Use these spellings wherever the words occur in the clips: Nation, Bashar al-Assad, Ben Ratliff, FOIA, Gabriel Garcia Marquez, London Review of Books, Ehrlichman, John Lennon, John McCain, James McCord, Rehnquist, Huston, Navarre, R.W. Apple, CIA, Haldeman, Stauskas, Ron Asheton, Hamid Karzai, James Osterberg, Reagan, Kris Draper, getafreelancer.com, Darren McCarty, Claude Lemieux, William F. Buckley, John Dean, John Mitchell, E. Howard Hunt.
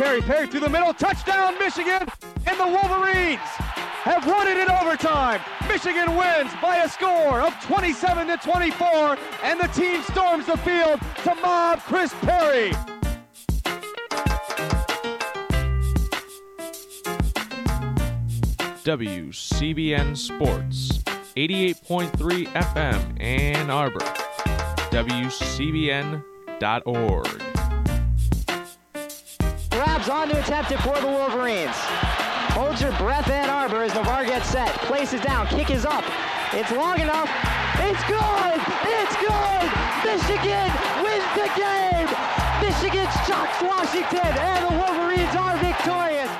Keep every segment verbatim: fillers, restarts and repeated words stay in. Perry, Perry through the middle, touchdown Michigan, and the Wolverines have won it in overtime. Michigan wins by a score of twenty-seven to twenty-four, and the team storms the field to mob Chris Perry. W C B N Sports, eighty-eight point three F M, Ann Arbor, W C B N dot org. Robs on to attempt it for the Wolverines. Holds your breath, Ann Arbor, as Navarre gets set. Places down, kick is up. It's long enough. It's good! It's good! Michigan wins the game! Michigan shocks Washington, and the Wolverines are victorious!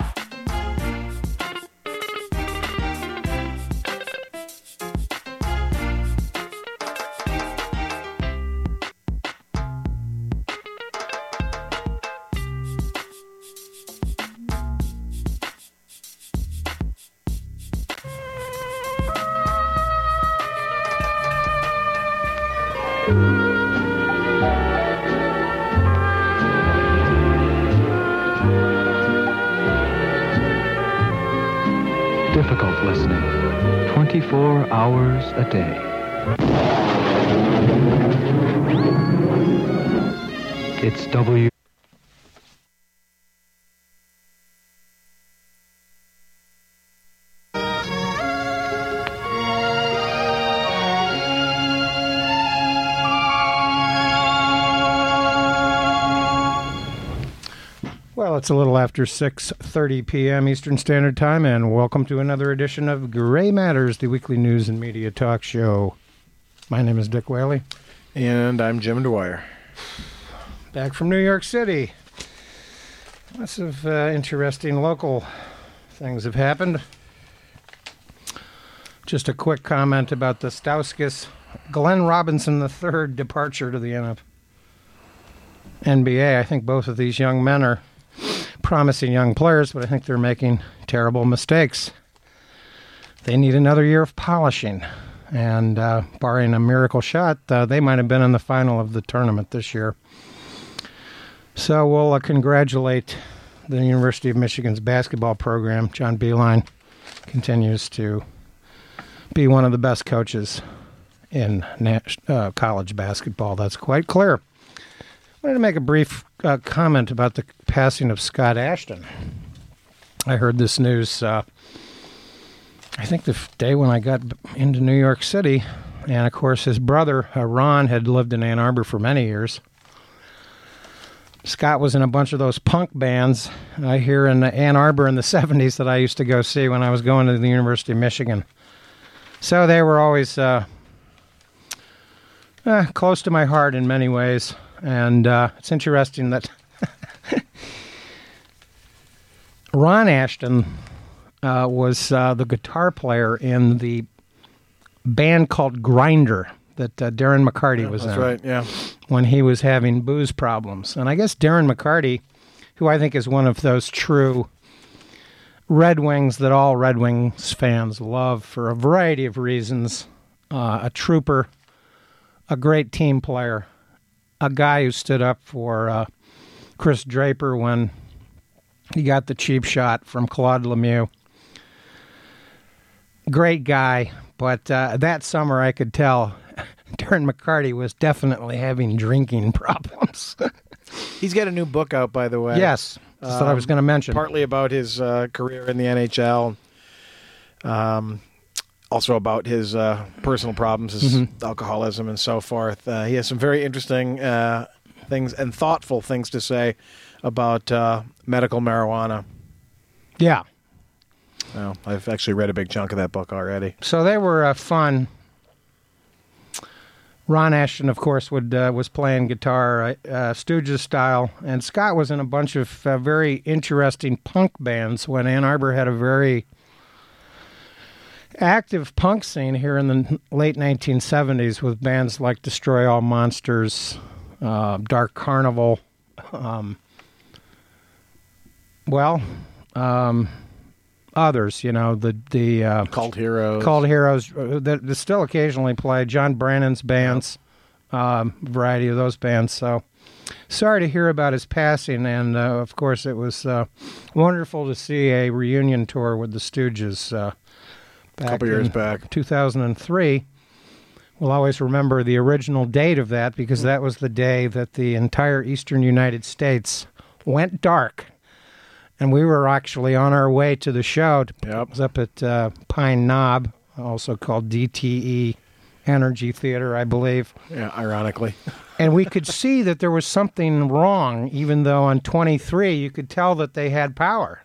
Difficult listening, twenty-four hours a day. It's W. It's a little after six thirty p.m. Eastern Standard Time, and welcome to another edition of Gray Matters, the weekly news and media talk show. My name is Dick Whaley. And I'm Jim Dwyer. Back from New York City. Lots of uh, interesting local things have happened. Just a quick comment about the Stauskas Glenn Robinson the third departure to the N B A. I think both of these young men are promising young players, but I think they're making terrible mistakes. They need another year of polishing, and uh, barring a miracle shot, uh, they might have been in the final of the tournament this year. So we'll uh, congratulate the University of Michigan's basketball program. John Beilein continues to be one of the best coaches in na- uh, college basketball. That's quite clear. I wanted to make a brief uh, comment about the passing of Scott Asheton. I heard this news, uh, I think the day when I got into New York City, and of course his brother, uh, Ron, had lived in Ann Arbor for many years. Scott was in a bunch of those punk bands uh, here in Ann Arbor in the seventies that I used to go see when I was going to the University of Michigan. So they were always uh, eh, close to my heart in many ways. And uh, it's interesting that Ron Asheton uh, was uh, the guitar player in the band called Grinder that uh, Darren McCarty yeah, was that's in. That's right, yeah. When he was having booze problems. And I guess Darren McCarty, who I think is one of those true Red Wings that all Red Wings fans love for a variety of reasons, uh, a trooper, a great team player, a guy who stood up for uh, Kris Draper when he got the cheap shot from Claude Lemieux. Great guy, but uh, that summer I could tell Darren McCarty was definitely having drinking problems. He's got a new book out, by the way. Yes, that's um, what I was going to mention. Partly about his uh, career in the N H L, um, also about his uh, personal problems, his mm-hmm. alcoholism and so forth. Uh, he has some very interesting uh, things and thoughtful things to say about uh, medical marijuana. Yeah. Well, I've actually read a big chunk of that book already. So they were uh, fun. Ron Asheton, of course, would uh, was playing guitar uh, Stooges style, and Scott was in a bunch of uh, very interesting punk bands when Ann Arbor had a very active punk scene here in the late nineteen seventies with bands like Destroy All Monsters, uh, Dark Carnival. Um, well, um, others, you know, the the uh, Cult Heroes, Cult Heroes uh, that, that still occasionally play. John Brannan's bands, um, variety of those bands. So sorry to hear about his passing, and, uh, of course, it was uh, wonderful to see a reunion tour with the Stooges uh, back a couple years back, two thousand three. We'll always remember the original date of that because that was the day that the entire eastern United States went dark. And we were actually on our way to the show. Yep. It was up at uh, Pine Knob, also called D T E Energy Theater, I believe. Yeah, ironically. And we could see that there was something wrong, even though on twenty-three you could tell that they had power.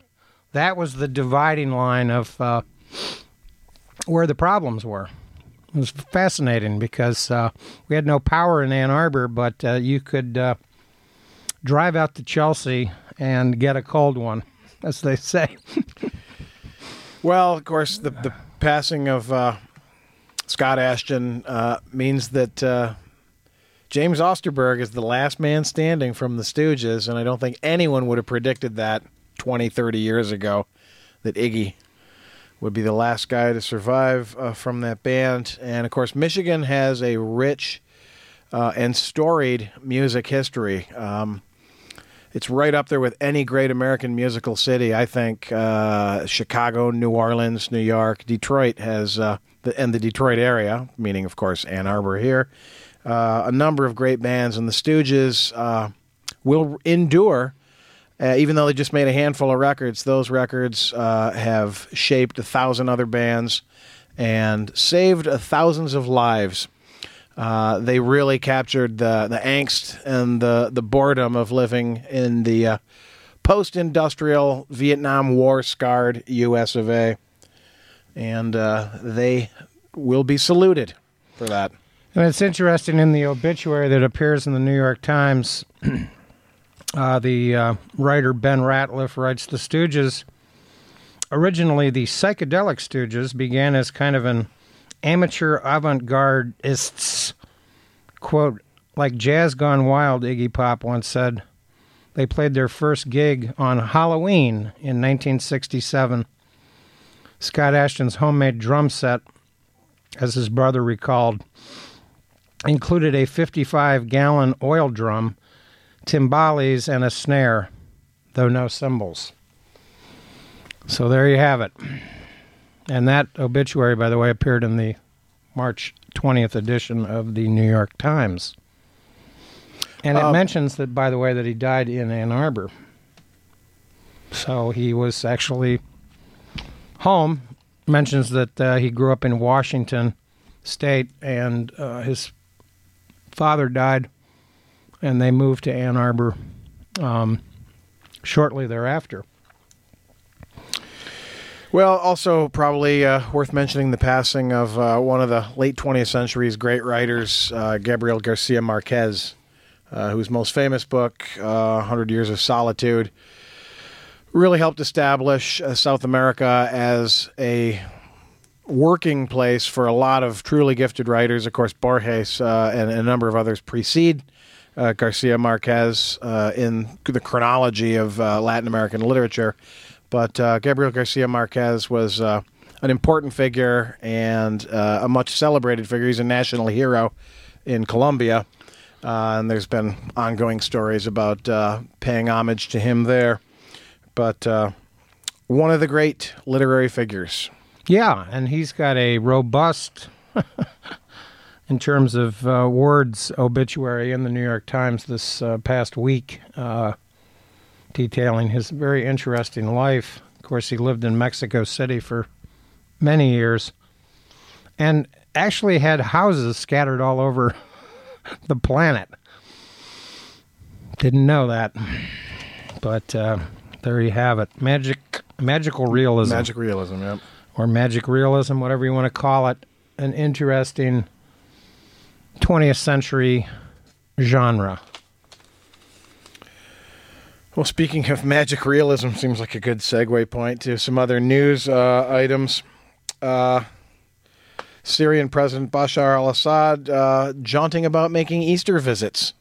That was the dividing line of uh, where the problems were. It was fascinating because uh, we had no power in Ann Arbor, but uh, you could uh, drive out to Chelsea and get a cold one, as they say. Well, of course, the, the passing of uh, Scott Asheton uh, means that uh, James Osterberg is the last man standing from the Stooges, and I don't think anyone would have predicted that twenty, thirty years ago, that Iggy would be the last guy to survive uh, from that band. And, of course, Michigan has a rich uh, and storied music history. Um, it's right up there with any great American musical city, I think. Uh, Chicago, New Orleans, New York, Detroit has, uh, the, and the Detroit area, meaning, of course, Ann Arbor here, uh, a number of great bands. And the Stooges uh, will endure. Uh, even though they just made a handful of records, those records uh, have shaped a thousand other bands and saved thousands of lives. Uh, they really captured the, the angst and the, the boredom of living in the uh, post-industrial, Vietnam War-scarred U S of A. And uh, they will be saluted for that. And it's interesting in the obituary that appears in the New York Times... Uh, the uh, writer Ben Ratliff writes, the Stooges, originally the psychedelic Stooges, began as kind of an amateur avant-gardists, quote, like jazz gone wild, Iggy Pop once said. They played their first gig on Halloween in nineteen sixty-seven. Scott Asheton's homemade drum set, as his brother recalled, included a fifty-five gallon oil drum, timbales, and a snare, though no cymbals. So there you have it. And that obituary, by the way, appeared in the March twentieth edition of the New York Times. And it um, mentions that, by the way, that he died in Ann Arbor. So he was actually home. Mentions that uh, he grew up in Washington State, and uh, his father died, and they moved to Ann Arbor um, shortly thereafter. Well, also probably uh, worth mentioning the passing of uh, one of the late twentieth century's great writers, uh, Gabriel Garcia Marquez, uh, whose most famous book, uh, one hundred Years of Solitude, really helped establish uh, South America as a working place for a lot of truly gifted writers. Of course, Borges uh, and, and a number of others precede Uh, Garcia Marquez uh, in the chronology of uh, Latin American literature. But uh, Gabriel Garcia Marquez was uh, an important figure and uh, a much celebrated figure. He's a national hero in Colombia, uh, and there's been ongoing stories about uh, paying homage to him there. But uh, one of the great literary figures. Yeah, and he's got a robust... in terms of uh, Ward's obituary in the New York Times this uh, past week, uh, detailing his very interesting life. Of course, he lived in Mexico City for many years and actually had houses scattered all over the planet. Didn't know that, but uh, there you have it. Magic, magical realism. Magic realism, yeah. Or magic realism, whatever you want to call it. An interesting... twentieth century genre. Well, speaking of magic realism, seems like a good segue point to some other news uh, items. Uh, Syrian President Bashar al-Assad uh, jaunting about making Easter visits.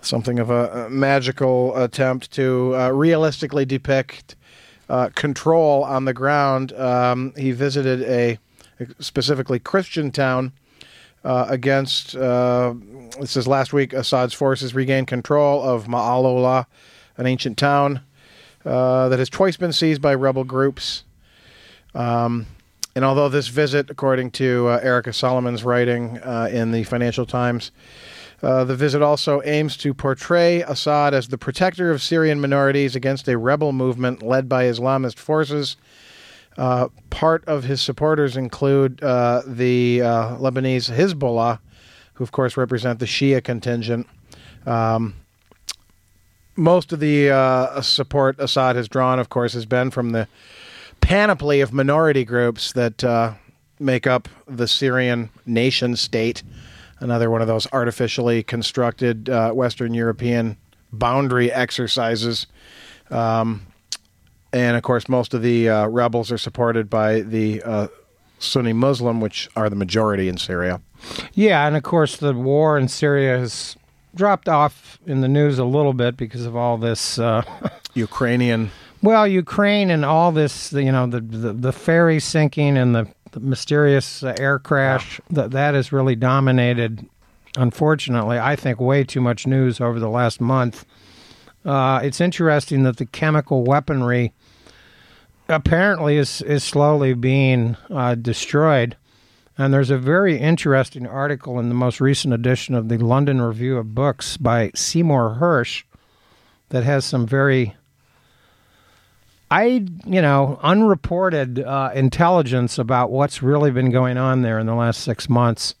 Something of a, a magical attempt to uh, realistically depict uh, control on the ground. Um, he visited a specifically Christian town uh, against, uh, this is last week, Assad's forces regained control of Ma'alola, an ancient town uh, that has twice been seized by rebel groups. Um, and although this visit, according to uh, Erica Solomon's writing uh, in the Financial Times, Uh, the visit also aims to portray Assad as the protector of Syrian minorities against a rebel movement led by Islamist forces. Uh, part of his supporters include uh, the uh, Lebanese Hezbollah, who, of course, represent the Shia contingent. Um, most of the uh, support Assad has drawn, of course, has been from the panoply of minority groups that uh, make up the Syrian nation state. Another one of those artificially constructed uh, Western European boundary exercises. Um, and, of course, most of the uh, rebels are supported by the uh, Sunni Muslim, which are the majority in Syria. Yeah, and, of course, the war in Syria has dropped off in the news a little bit because of all this... Uh, Ukrainian... Well, Ukraine and all this, you know, the, the, the ferry sinking and the... The mysterious uh, air crash, that that has really dominated, unfortunately, I think, way too much news over the last month. Uh, it's interesting that the chemical weaponry apparently is, is slowly being uh, destroyed. And there's a very interesting article in the most recent edition of the London Review of Books by Seymour Hersh that has some very... I, you know, unreported uh, intelligence about what's really been going on there in the last six months.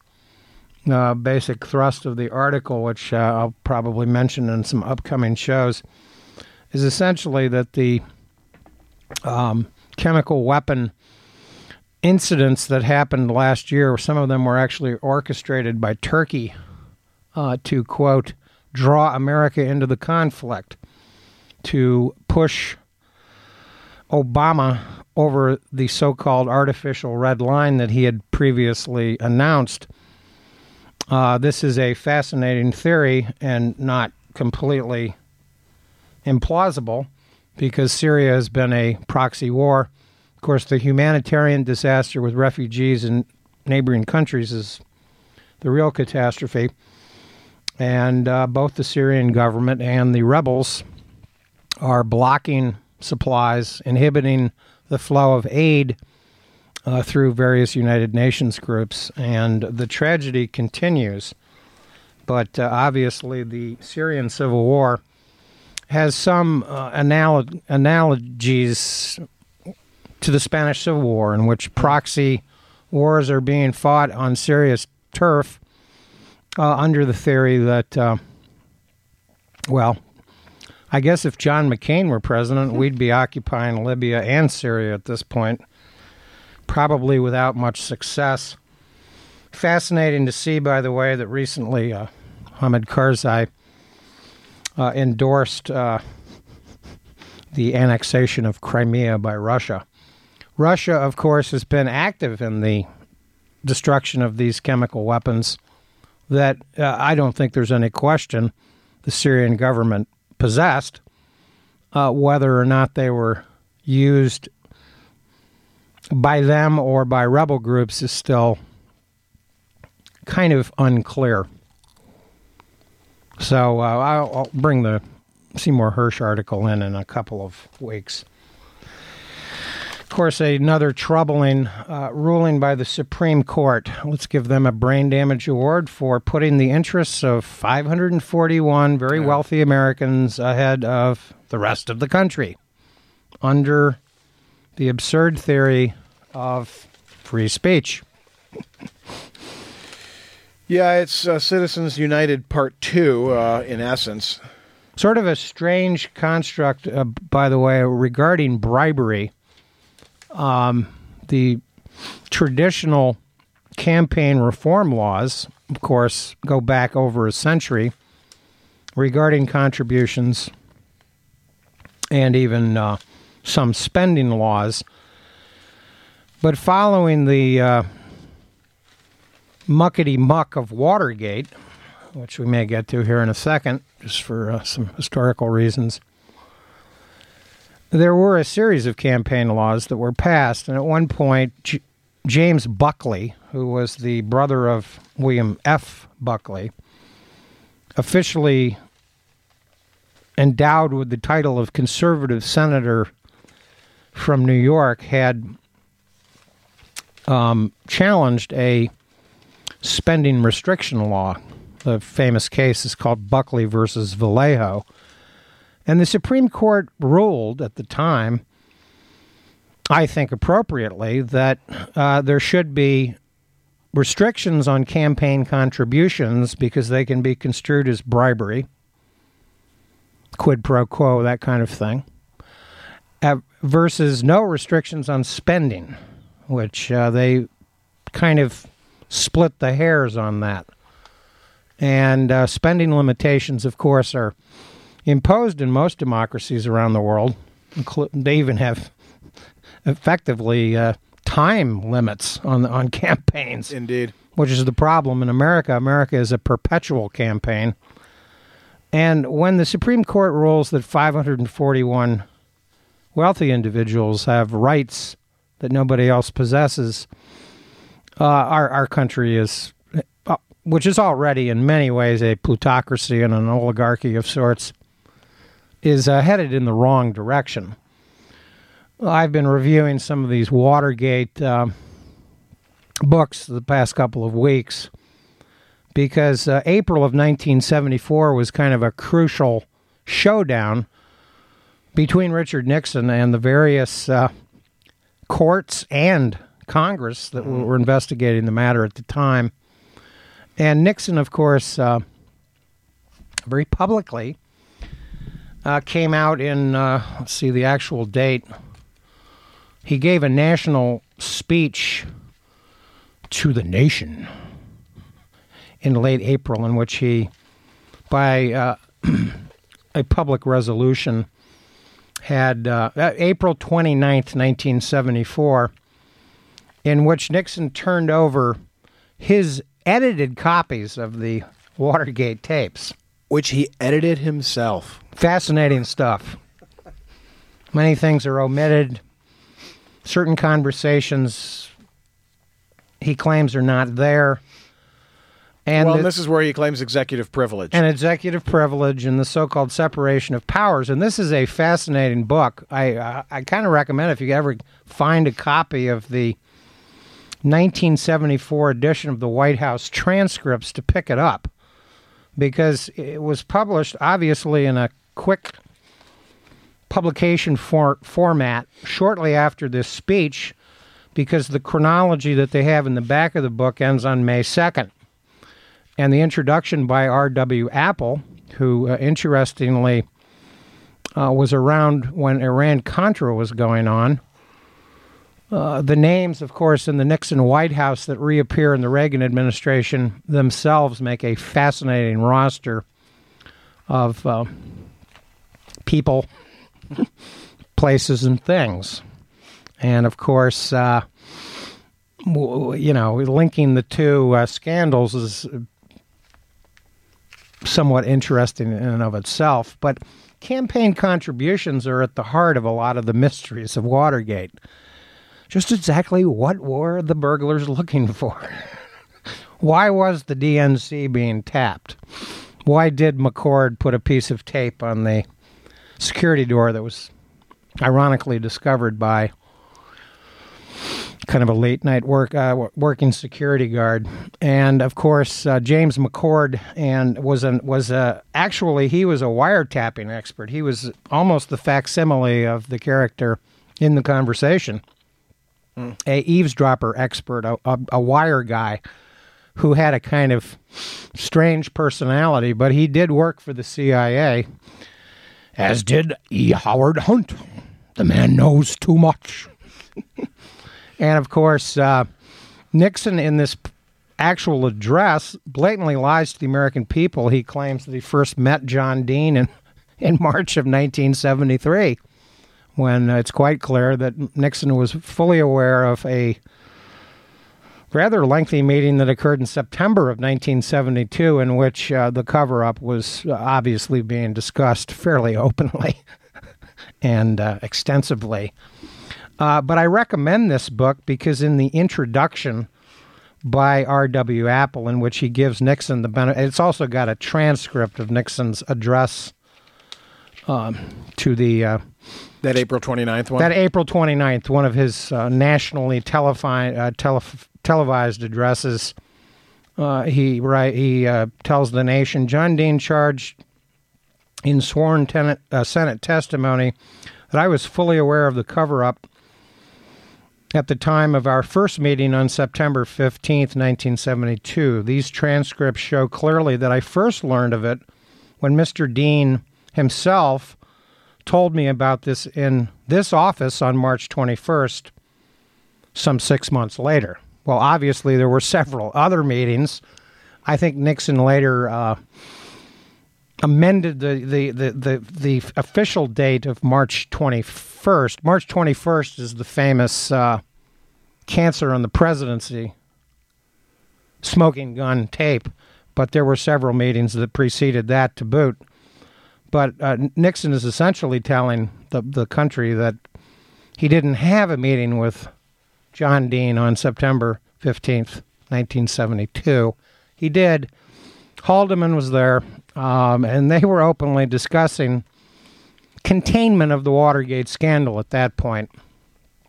Uh, basic thrust of the article, which uh, I'll probably mention in some upcoming shows, is essentially that the um, chemical weapon incidents that happened last year, some of them were actually orchestrated by Turkey uh, to, quote, draw America into the conflict, to push Obama over the so-called artificial red line that he had previously announced. Uh, this is a fascinating theory and not completely implausible because Syria has been a proxy war. Of course, the humanitarian disaster with refugees in neighboring countries is the real catastrophe. And uh, both the Syrian government and the rebels are blocking supplies, inhibiting the flow of aid uh, through various United Nations groups, and the tragedy continues. But uh, obviously the Syrian civil war has some uh, analog- analogies to the Spanish Civil War, in which proxy wars are being fought on Syria's turf uh, under the theory that, uh, well, I guess if John McCain were president, we'd be occupying Libya and Syria at this point, probably without much success. Fascinating to see, by the way, that recently uh, Hamid Karzai uh, endorsed uh, the annexation of Crimea by Russia. Russia, of course, has been active in the destruction of these chemical weapons that uh, I don't think there's any question the Syrian government possessed, uh, whether or not they were used by them or by rebel groups is still kind of unclear. So uh, I'll, I'll bring the Seymour Hersh article in in a couple of weeks. Of course, another troubling uh, ruling by the Supreme Court. Let's give them a brain damage award for putting the interests of five hundred forty-one very wealthy Americans ahead of the rest of the country under the absurd theory of free speech. Yeah, it's uh, Citizens United Part two, uh, in essence. Sort of a strange construct, uh, by the way, regarding bribery. Um, the traditional campaign reform laws, of course, go back over a century regarding contributions and even uh, some spending laws. But following the uh, muckety-muck of Watergate, which we may get to here in a second, just for uh, some historical reasons, there were a series of campaign laws that were passed, and at one point, James Buckley, who was the brother of William F. Buckley, officially endowed with the title of conservative senator from New York, had um, challenged a spending restriction law. The famous case is called Buckley versus Vallejo. And the Supreme Court ruled at the time, I think appropriately, that uh, there should be restrictions on campaign contributions because they can be construed as bribery, quid pro quo, that kind of thing, uh, versus no restrictions on spending, which uh, they kind of split the hairs on that. And uh, spending limitations, of course, are imposed in most democracies around the world. They even have effectively uh, time limits on on campaigns. Indeed. Which is the problem in America. America is a perpetual campaign. And when the Supreme Court rules that five hundred forty-one wealthy individuals have rights that nobody else possesses, uh, our, our country is, uh, which is already in many ways a plutocracy and an oligarchy of sorts, is uh, headed in the wrong direction. I've been reviewing some of these Watergate uh, books the past couple of weeks because uh, April of nineteen seventy-four was kind of a crucial showdown between Richard Nixon and the various uh, courts and Congress that were investigating the matter at the time. And Nixon, of course, uh, very publicly uh, came out in, uh, let's see the actual date. He gave a national speech to the nation in late April in which he, by uh, a public resolution, had uh, April twenty-ninth, nineteen seventy-four, in which Nixon turned over his edited copies of the Watergate tapes. Which he edited himself. Fascinating stuff. Many things are omitted. Certain conversations he claims are not there. And well, and this is where he claims executive privilege. And executive privilege and the so-called separation of powers. And this is a fascinating book. I uh, I kind of recommend if you ever find a copy of the nineteen seventy-four edition of the White House transcripts to pick it up, because it was published obviously in a quick publication for, format shortly after this speech, because the chronology that they have in the back of the book ends on May second. And the introduction by R W Apple, who uh, interestingly uh, was around when Iran-Contra was going on. Uh, the names, of course, in the Nixon White House that reappear in the Reagan administration themselves make a fascinating roster of uh, people, places, and things. And, of course, uh, w- you know, linking the two uh, scandals is somewhat interesting in and of itself. But campaign contributions are at the heart of a lot of the mysteries of Watergate. Just exactly what were the burglars looking for? Why was the D N C being tapped? Why did McCord put a piece of tape on the security door that was ironically discovered by kind of a late-night work uh, working security guard? And, of course, uh, James McCord and was an, was a, actually, he was a wiretapping expert. He was almost the facsimile of the character in The Conversation. A eavesdropper expert, a, a, a wire guy who had a kind of strange personality, but he did work for the C I A, as did E. Howard Hunt. The man knows too much. And, of course, uh, Nixon, in this actual address, blatantly lies to the American people. He claims that he first met John Dean in, in March of nineteen seventy-three. When it's quite clear that Nixon was fully aware of a rather lengthy meeting that occurred in September of nineteen seventy-two, in which uh, the cover-up was obviously being discussed fairly openly and uh, extensively. Uh, but I recommend this book because in the introduction by R W. Apple, in which he gives Nixon the benefit, it's also got a transcript of Nixon's address um, to the... Uh, that April twenty-ninth one? That April twenty-ninth, one of his uh, nationally telefi- uh, tele- televised addresses. Uh, he right, he uh, tells the nation, John Dean charged in sworn tenant, uh, Senate testimony that I was fully aware of the cover-up at the time of our first meeting on September fifteenth, nineteen seventy-two. These transcripts show clearly that I first learned of it when Mister Dean himself told me about this in this office on March twenty-first, some six months later. Well, obviously, there were several other meetings. I think Nixon later uh, amended the, the, the, the, the official date of March twenty-first. March twenty-first is the famous uh, cancer on the presidency smoking gun tape, but there were several meetings that preceded that to boot. But uh, Nixon is essentially telling the, the country that he didn't have a meeting with John Dean on September fifteenth, nineteen seventy-two. He did. Haldeman was there, um, and they were openly discussing containment of the Watergate scandal at that point.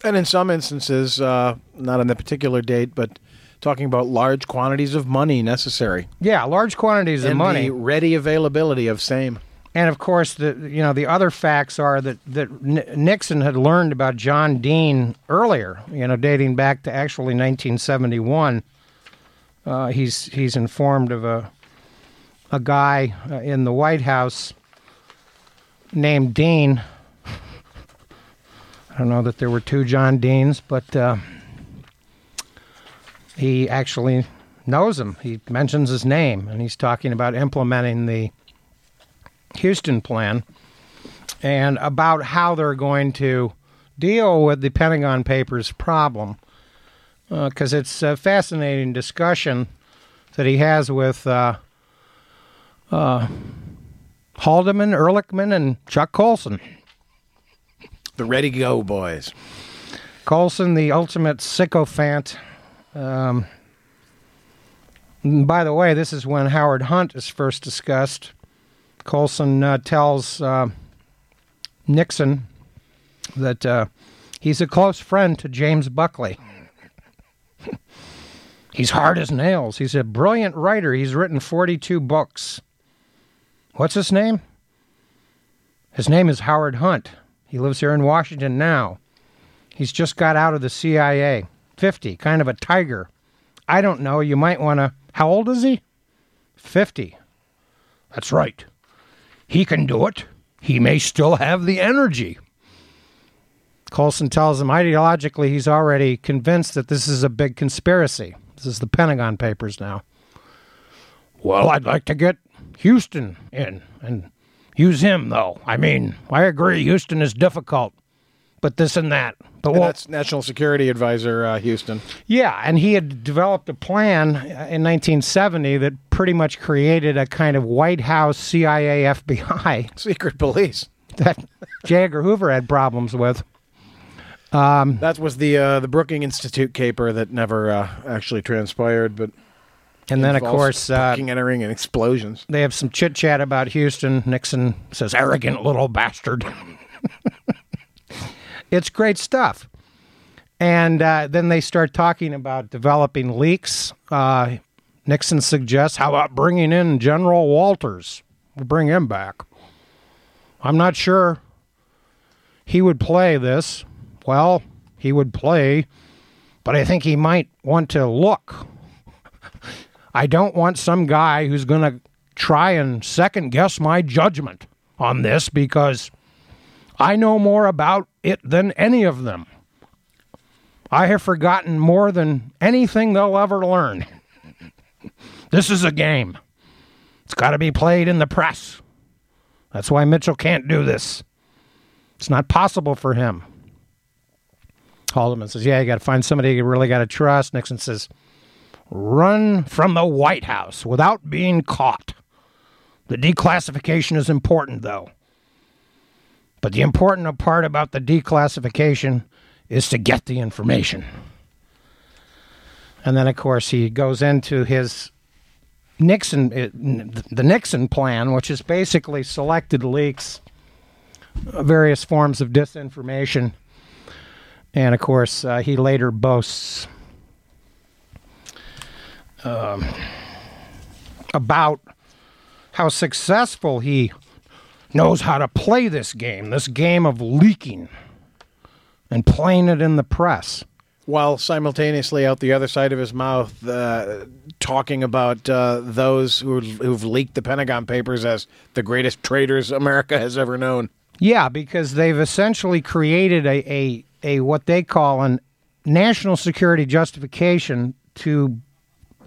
And in some instances, uh, not on the particular date, but talking about large quantities of money necessary. Yeah, large quantities and of money. And the ready availability of same. And, of course, the you know the other facts are that, that Nixon had learned about John Dean earlier, you know, dating back to actually nineteen seventy-one. Uh, he's he's informed of a a guy in the White House named Dean. I don't know that there were two John Deans, but uh, he actually knows him. He mentions his name, and he's talking about implementing the Huston plan and about how they're going to deal with the Pentagon Papers problem, because uh, it's a fascinating discussion that he has with uh, uh, Haldeman, Ehrlichman, and Chuck Colson. The ready-go boys. Colson, the ultimate sycophant. Um, by the way, this is when Howard Hunt is first discussed. Colson uh, tells uh, Nixon that uh, he's a close friend to James Buckley. He's hard as nails. He's a brilliant writer. He's written forty-two books. What's his name? His name is Howard Hunt. He lives here in Washington now. He's just got out of the C I A. fifty, kind of a tiger. I don't know. You might want to... How old is he? fifty. That's right. He can do it. He may still have the energy. Colson tells him ideologically he's already convinced that this is a big conspiracy. This is the Pentagon Papers now. Well, I'd like to get Huston in and use him, though. I mean, I agree, Huston is difficult, but this and that. But and that's National Security Advisor uh, Huston. Yeah, and he had developed a plan in nineteen seventy that pretty much created a kind of White House C I A F B I. Secret police. That J. Edgar Hoover had problems with. Um, that was the uh, the Brookings Institute caper that never uh, actually transpired. But And then, of course, uh, entering and explosions. They have some chit-chat about Huston. Nixon says, arrogant little bastard. It's great stuff. And uh, then they start talking about developing leaks. Uh, Nixon suggests, how about bringing in General Walters? We'll bring him back. I'm not sure he would play this. Well, he would play, but I think he might want to look. I don't want some guy who's going to try and second-guess my judgment on this because I know more about it than any of them. I have forgotten more than anything they'll ever learn. This is a game. It's got to be played in the press. That's why Mitchell can't do this. It's not possible for him. Haldeman says, yeah, you got to find somebody you really got to trust. Nixon says, run from the White House without being caught. The declassification is important, though. But the important part about the declassification is to get the information. And then, of course, he goes into his Nixon, the Nixon plan, which is basically selected leaks, various forms of disinformation. And, of course, uh, he later boasts um, about how successful he knows how to play this game, this game of leaking and playing it in the press. While simultaneously out the other side of his mouth uh, talking about uh, those who, who've leaked the Pentagon Papers as the greatest traitors America has ever known. Yeah, because they've essentially created a, a a what they call a national security justification to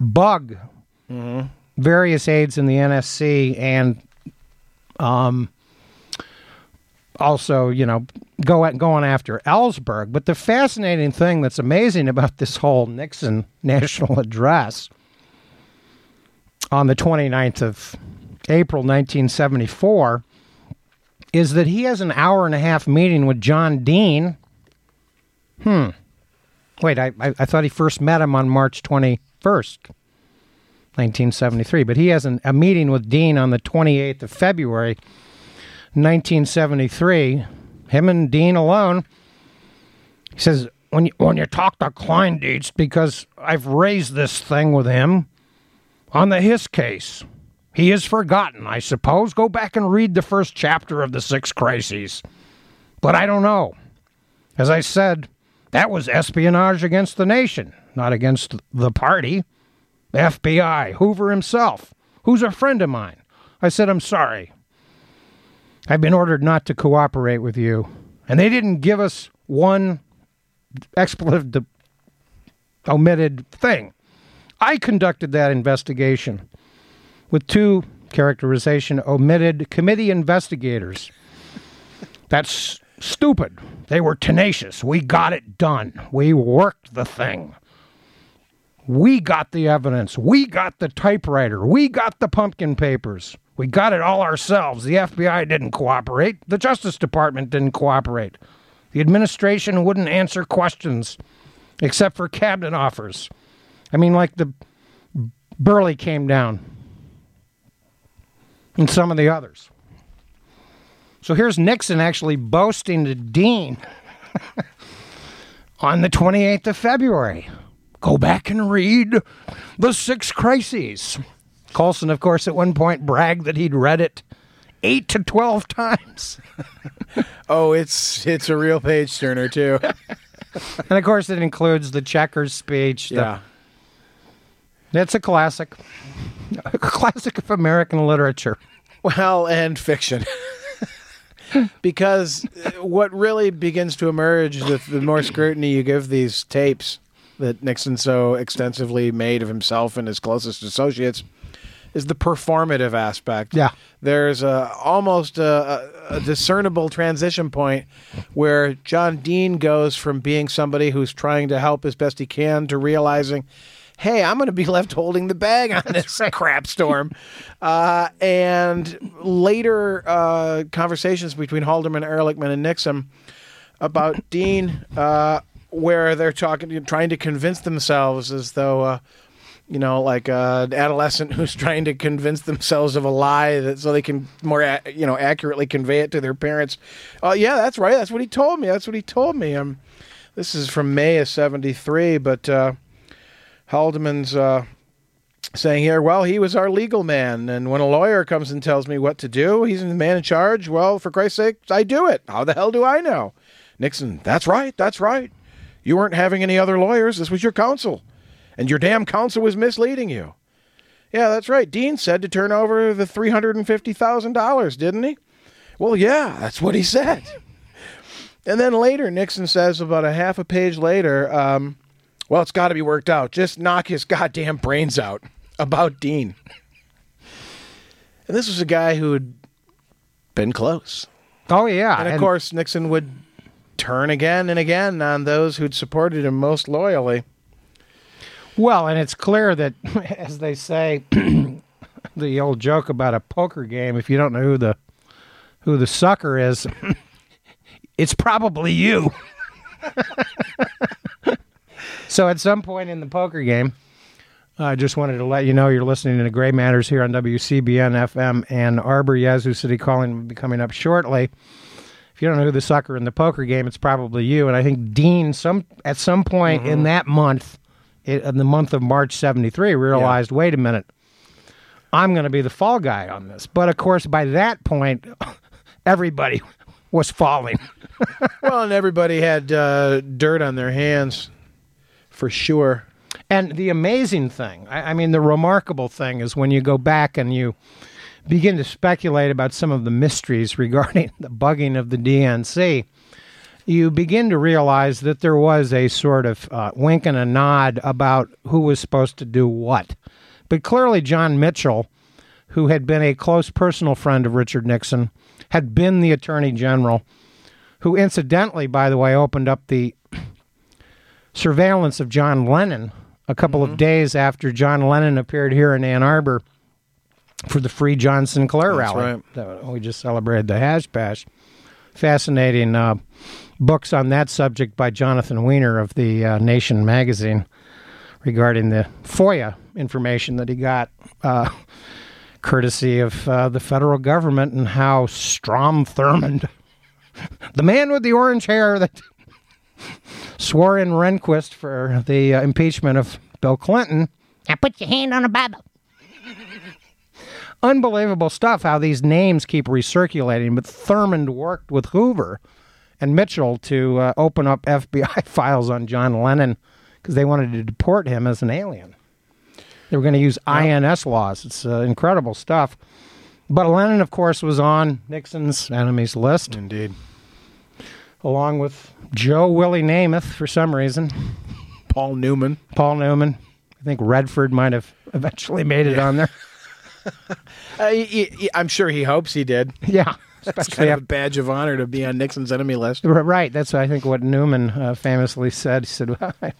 bug mm-hmm. various aides in the N S C and um, also, you know, go at, going after Ellsberg. But the fascinating thing that's amazing about this whole Nixon National Address on the twenty-ninth of April, nineteen seventy-four, is that he has an hour and a half meeting with John Dean. Hmm. Wait, I, I, I thought he first met him on March twenty-first, nineteen seventy-three. But he has an, a meeting with Dean on the twenty-eighth of February, nineteen seventy-three. Him and Dean alone. He says, when you, when you talk to Kleindienst, because I've raised this thing with him on the Hiss case. He is forgotten, I suppose. Go back and read the first chapter of the Six Crises. But I don't know. As I said, that was espionage against the nation, not against the party. The F B I, Hoover himself, who's a friend of mine. I said, I'm sorry. I've been ordered not to cooperate with you. And they didn't give us one expletive de- omitted thing. I conducted that investigation with two characterization omitted committee investigators. That's stupid. They were tenacious. We got it done. We worked the thing. We got the evidence. We got the typewriter. We got the pumpkin papers. We got it all ourselves. The F B I didn't cooperate. The Justice Department didn't cooperate. The administration wouldn't answer questions except for cabinet offers. I mean, like the Burley came down and some of the others. So here's Nixon actually boasting to Dean on the twenty-eighth of February. Go back and read the Six Crises. Colson, of course, at one point bragged that he'd read it eight to twelve times. Oh, it's it's a real page turner, too. And, of course, it includes the Checkers speech. The, yeah. It's a classic. A classic of American literature. Well, and fiction. Because what really begins to emerge, the, the more scrutiny you give these tapes that Nixon so extensively made of himself and his closest associates, is the performative aspect. Yeah. There's a, almost a, a discernible transition point where John Dean goes from being somebody who's trying to help as best he can to realizing, hey, I'm going to be left holding the bag on this crap storm. Uh, and later uh, conversations between Haldeman, Ehrlichman, and Nixon about Dean, uh, where they're talking, trying to convince themselves as though, uh, you know, like an adolescent who's trying to convince themselves of a lie that so they can more, a- you know, accurately convey it to their parents. Oh, uh, yeah, that's right. That's what he told me. That's what he told me. Um, this is from May of seventy-three, but... Uh, Haldeman's uh, saying here, well, he was our legal man, and when a lawyer comes and tells me what to do, he's the man in charge. Well, for Christ's sake, I do it. How the hell do I know? Nixon, that's right, that's right. You weren't having any other lawyers. This was your counsel, and your damn counsel was misleading you. Yeah, that's right. Dean said to turn over the three hundred fifty thousand dollars, didn't he? Well, yeah, that's what he said. And then later, Nixon says about a half a page later, um, well, it's got to be worked out. Just knock his goddamn brains out about Dean. And this was a guy who had been close. Oh, yeah. And, of and course, Nixon would turn again and again on those who'd supported him most loyally. Well, and it's clear that, as they say, the old joke about a poker game, if you don't know who the, who the sucker is, it's probably you. So at some point in the poker game, I uh, just wanted to let you know you're listening to Gray Matters here on W C B N F M and Arbor. Yazoo City Calling will be coming up shortly. If you don't know who the sucker in the poker game, it's probably you. And I think Dean, some at some point mm-hmm. in that month, it, in the month of March seventy-three, realized, yeah. wait a minute, I'm going to be the fall guy on this. But, of course, by that point, everybody was falling. Well, and everybody had uh, dirt on their hands, for sure. And the amazing thing, I, I mean, the remarkable thing is when you go back and you begin to speculate about some of the mysteries regarding the bugging of the D N C, you begin to realize that there was a sort of uh, wink and a nod about who was supposed to do what. But clearly John Mitchell, who had been a close personal friend of Richard Nixon, had been the Attorney General, who incidentally, by the way, opened up the surveillance of John Lennon a couple mm-hmm. of days after John Lennon appeared here in Ann Arbor for the Free John Sinclair That's rally. Right. We just celebrated the Hash Bash. Fascinating uh, books on that subject by Jonathan Weiner of the uh, Nation magazine regarding the FOIA information that he got uh, courtesy of uh, the federal government, and how Strom Thurmond, the man with the orange hair that swore in Rehnquist for the uh, impeachment of Bill Clinton. Now put your hand on a Bible. Unbelievable stuff, how these names keep recirculating. But Thurmond worked with Hoover and Mitchell to uh, open up F B I files on John Lennon because they wanted to deport him as an alien. They were going to use yep. I N S laws. It's uh, incredible stuff. But Lennon, of course, was on Nixon's enemies list. Indeed. Along with Joe Willie Namath, for some reason. Paul Newman. Paul Newman. I think Redford might have eventually made it yeah. on there. uh, he, he, I'm sure he hopes he did. Yeah. Especially it's kind of a badge of honor to be on Nixon's enemy list. Right. That's, I think, what Newman uh, famously said. He said, well, I